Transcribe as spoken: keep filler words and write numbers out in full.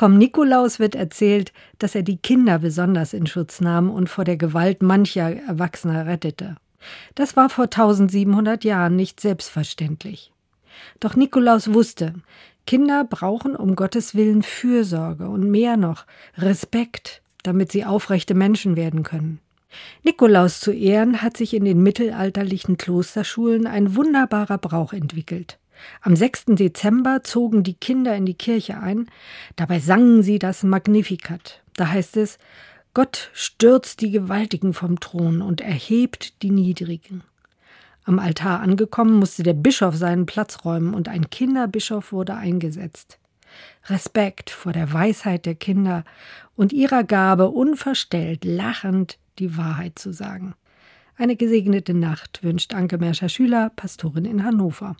Vom Nikolaus wird erzählt, dass er die Kinder besonders in Schutz nahm und vor der Gewalt mancher Erwachsener rettete. Das war vor tausendsiebenhundert Jahren nicht selbstverständlich. Doch Nikolaus wusste, Kinder brauchen um Gottes Willen Fürsorge und mehr noch Respekt, damit sie aufrechte Menschen werden können. Nikolaus zu Ehren hat sich in den mittelalterlichen Klosterschulen ein wunderbarer Brauch entwickelt. Am sechsten Dezember zogen die Kinder in die Kirche ein, dabei sangen sie das Magnificat. Da heißt es: Gott stürzt die Gewaltigen vom Thron und erhebt die Niedrigen. Am Altar angekommen, musste der Bischof seinen Platz räumen und ein Kinderbischof wurde eingesetzt. Respekt vor der Weisheit der Kinder und ihrer Gabe, unverstellt, lachend die Wahrheit zu sagen. Eine gesegnete Nacht wünscht Anke Merscher-Schüler, Pastorin in Hannover.